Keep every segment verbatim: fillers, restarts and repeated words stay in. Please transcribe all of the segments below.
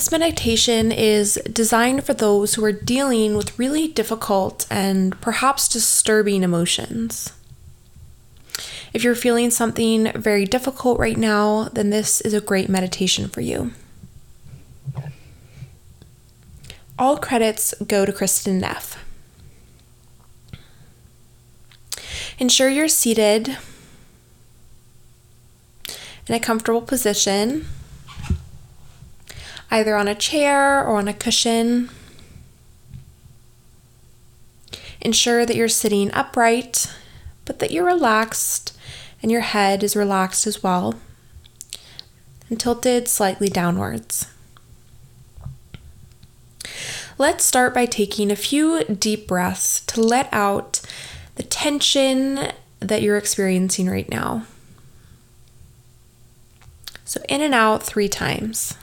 This meditation is designed for those who are dealing with really difficult and perhaps disturbing emotions. If you're feeling something very difficult right now, then this is a great meditation for you. All credits go to Kristen Neff. Ensure you're seated in a comfortable position, either on a chair or on a cushion. Ensure that you're sitting upright, but that you're relaxed and your head is relaxed as well and tilted slightly downwards. Let's start by taking a few deep breaths to let out the tension that you're experiencing right now. So in and out three times.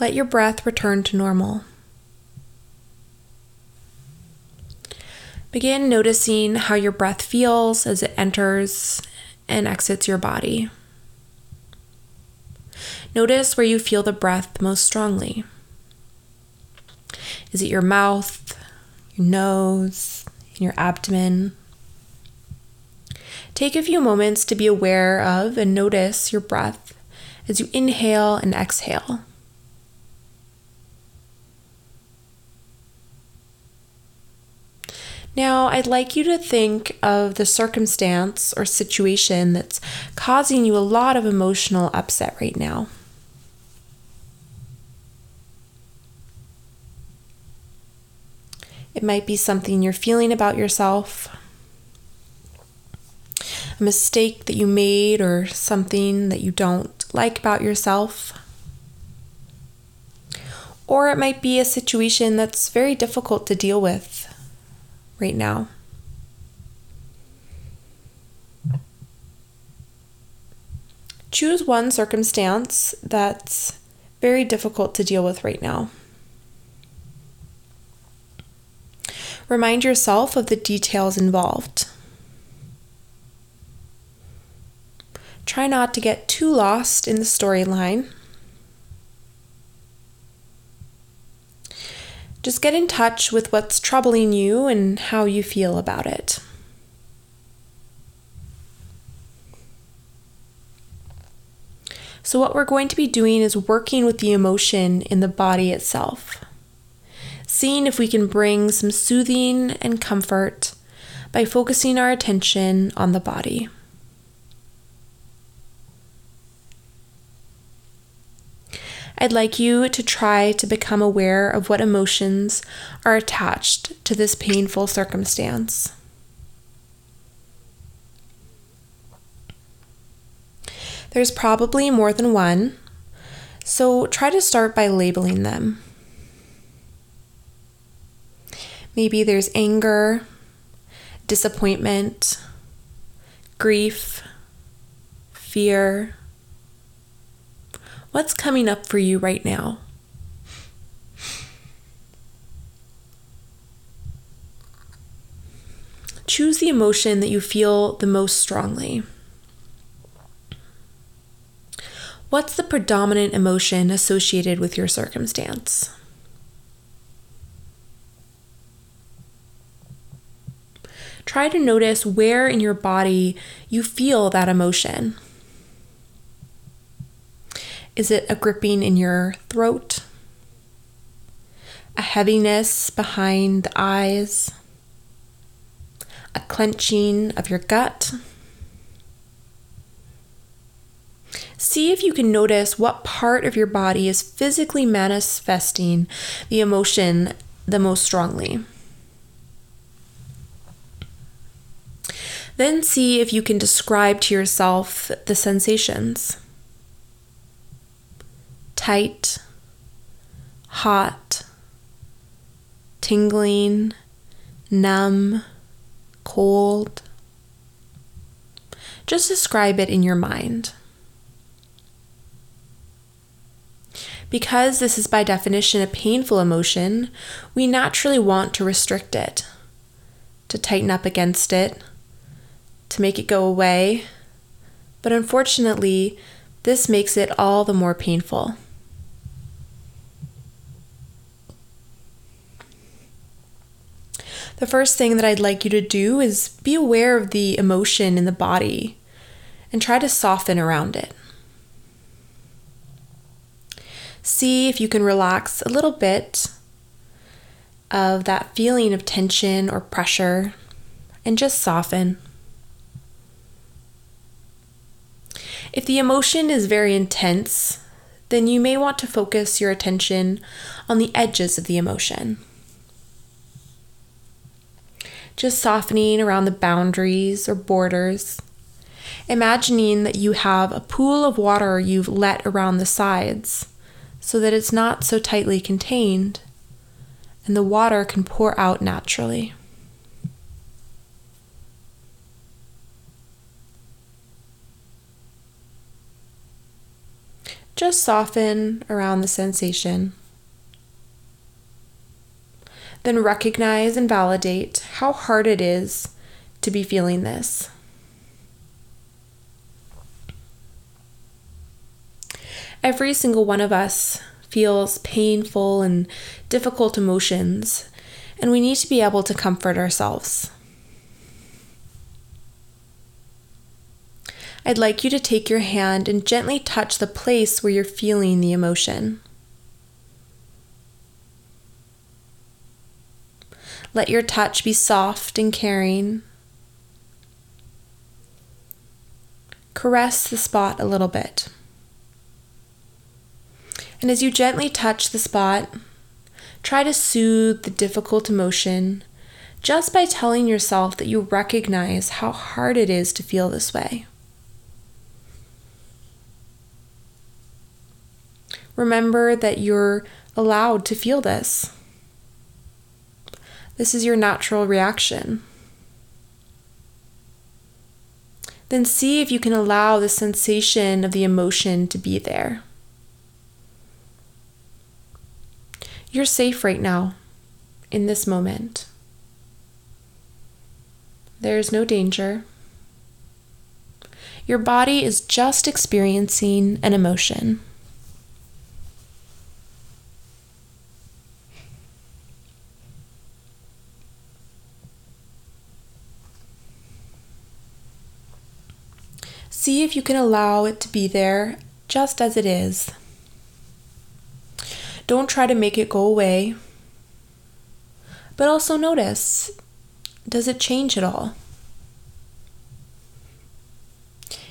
Let your breath return to normal. Begin noticing how your breath feels as it enters and exits your body. Notice where you feel the breath most strongly. Is it your mouth, your nose, and your abdomen? Take a few moments to be aware of and notice your breath as you inhale and exhale. Now, I'd like you to think of the circumstance or situation that's causing you a lot of emotional upset right now. It might be something you're feeling about yourself, a mistake that you made, or something that you don't like about yourself. Or it might be a situation that's very difficult to deal with right now. Choose one circumstance that's very difficult to deal with right now. Remind yourself of the details involved. Try not to get too lost in the storyline. Just get in touch with what's troubling you and how you feel about it. So what we're going to be doing is working with the emotion in the body itself, seeing if we can bring some soothing and comfort by focusing our attention on the body. I'd like you to try to become aware of what emotions are attached to this painful circumstance. There's probably more than one, so try to start by labeling them. Maybe there's anger, disappointment, grief, fear. What's coming up for you right now? Choose the emotion that you feel the most strongly. What's the predominant emotion associated with your circumstance? Try to notice where in your body you feel that emotion. Is it a gripping in your throat? A heaviness behind the eyes? A clenching of your gut? See if you can notice what part of your body is physically manifesting the emotion the most strongly. Then see if you can describe to yourself the sensations. Tight, hot, tingling, numb, cold. Just describe it in your mind. Because this is by definition a painful emotion, we naturally want to restrict it, to tighten up against it, to make it go away. But unfortunately, this makes it all the more painful. The first thing that I'd like you to do is be aware of the emotion in the body and try to soften around it. See if you can relax a little bit of that feeling of tension or pressure and just soften. If the emotion is very intense, then you may want to focus your attention on the edges of the emotion. Just softening around the boundaries or borders, imagining that you have a pool of water you've let around the sides so that it's not so tightly contained and the water can pour out naturally. Just soften around the sensation. Then recognize and validate how hard it is to be feeling this. Every single one of us feels painful and difficult emotions, and we need to be able to comfort ourselves. I'd like you to take your hand and gently touch the place where you're feeling the emotion. Let your touch be soft and caring. Caress the spot a little bit. And as you gently touch the spot, try to soothe the difficult emotion just by telling yourself that you recognize how hard it is to feel this way. Remember that you're allowed to feel this. This is your natural reaction. Then see if you can allow the sensation of the emotion to be there. You're safe right now, in this moment. There's no danger. Your body is just experiencing an emotion. See if you can allow it to be there just as it is. Don't try to make it go away, but also notice, does it change at all?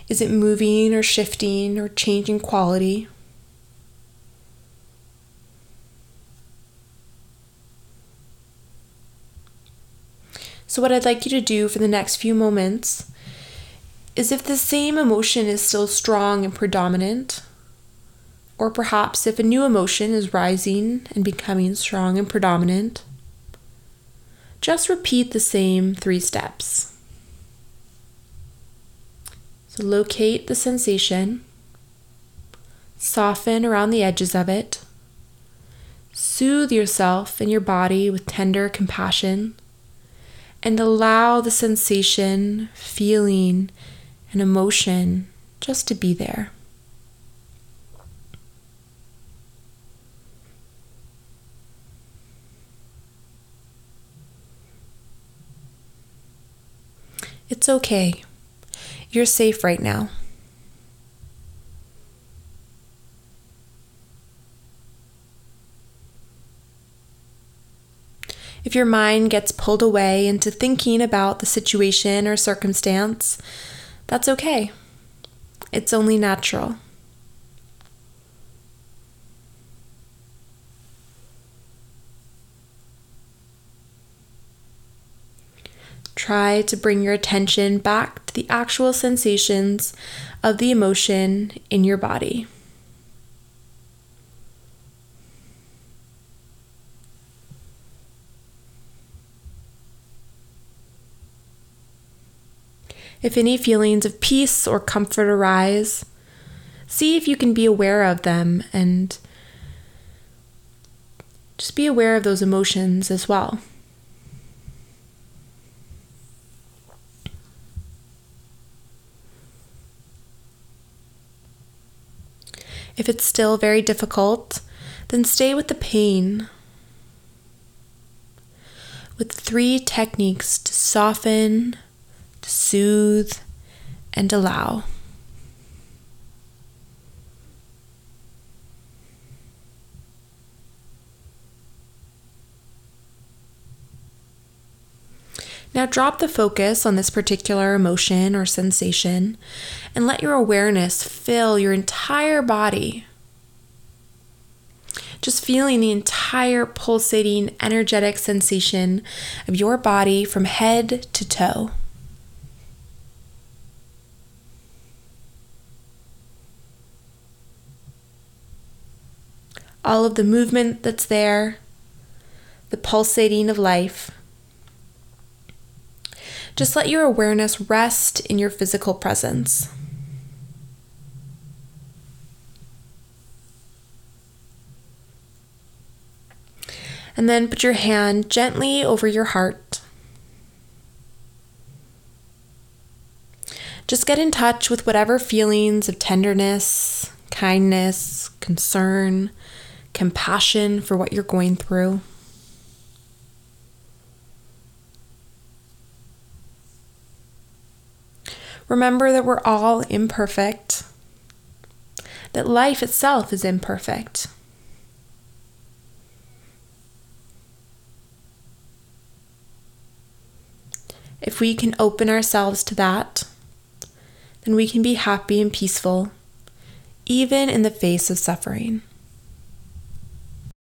Is it moving or shifting or changing quality? So what I'd like you to do for the next few moments is if the same emotion is still strong and predominant, or perhaps if a new emotion is rising and becoming strong and predominant, just repeat the same three steps. So locate the sensation, soften around the edges of it, soothe yourself and your body with tender compassion, and allow the sensation, feeling, an emotion just to be there. It's okay. You're safe right now. If your mind gets pulled away into thinking about the situation or circumstance, that's okay. It's only natural. Try to bring your attention back to the actual sensations of the emotion in your body. if any feelings of peace or comfort arise, see if you can be aware of them and just be aware of those emotions as well. If it's still very difficult, then stay with the pain, with three techniques to soften, to soothe, and allow. Now drop the focus on this particular emotion or sensation and let your awareness fill your entire body. Just feeling the entire pulsating, energetic sensation of your body from head to toe. All of the movement that's there, the pulsating of life. Just let your awareness rest in your physical presence. And then put your hand gently over your heart. Just get in touch with whatever feelings of tenderness, kindness, concern, compassion for what you're going through. Remember that we're all imperfect, that life itself is imperfect. If we can open ourselves to that, then we can be happy and peaceful, even in the face of suffering.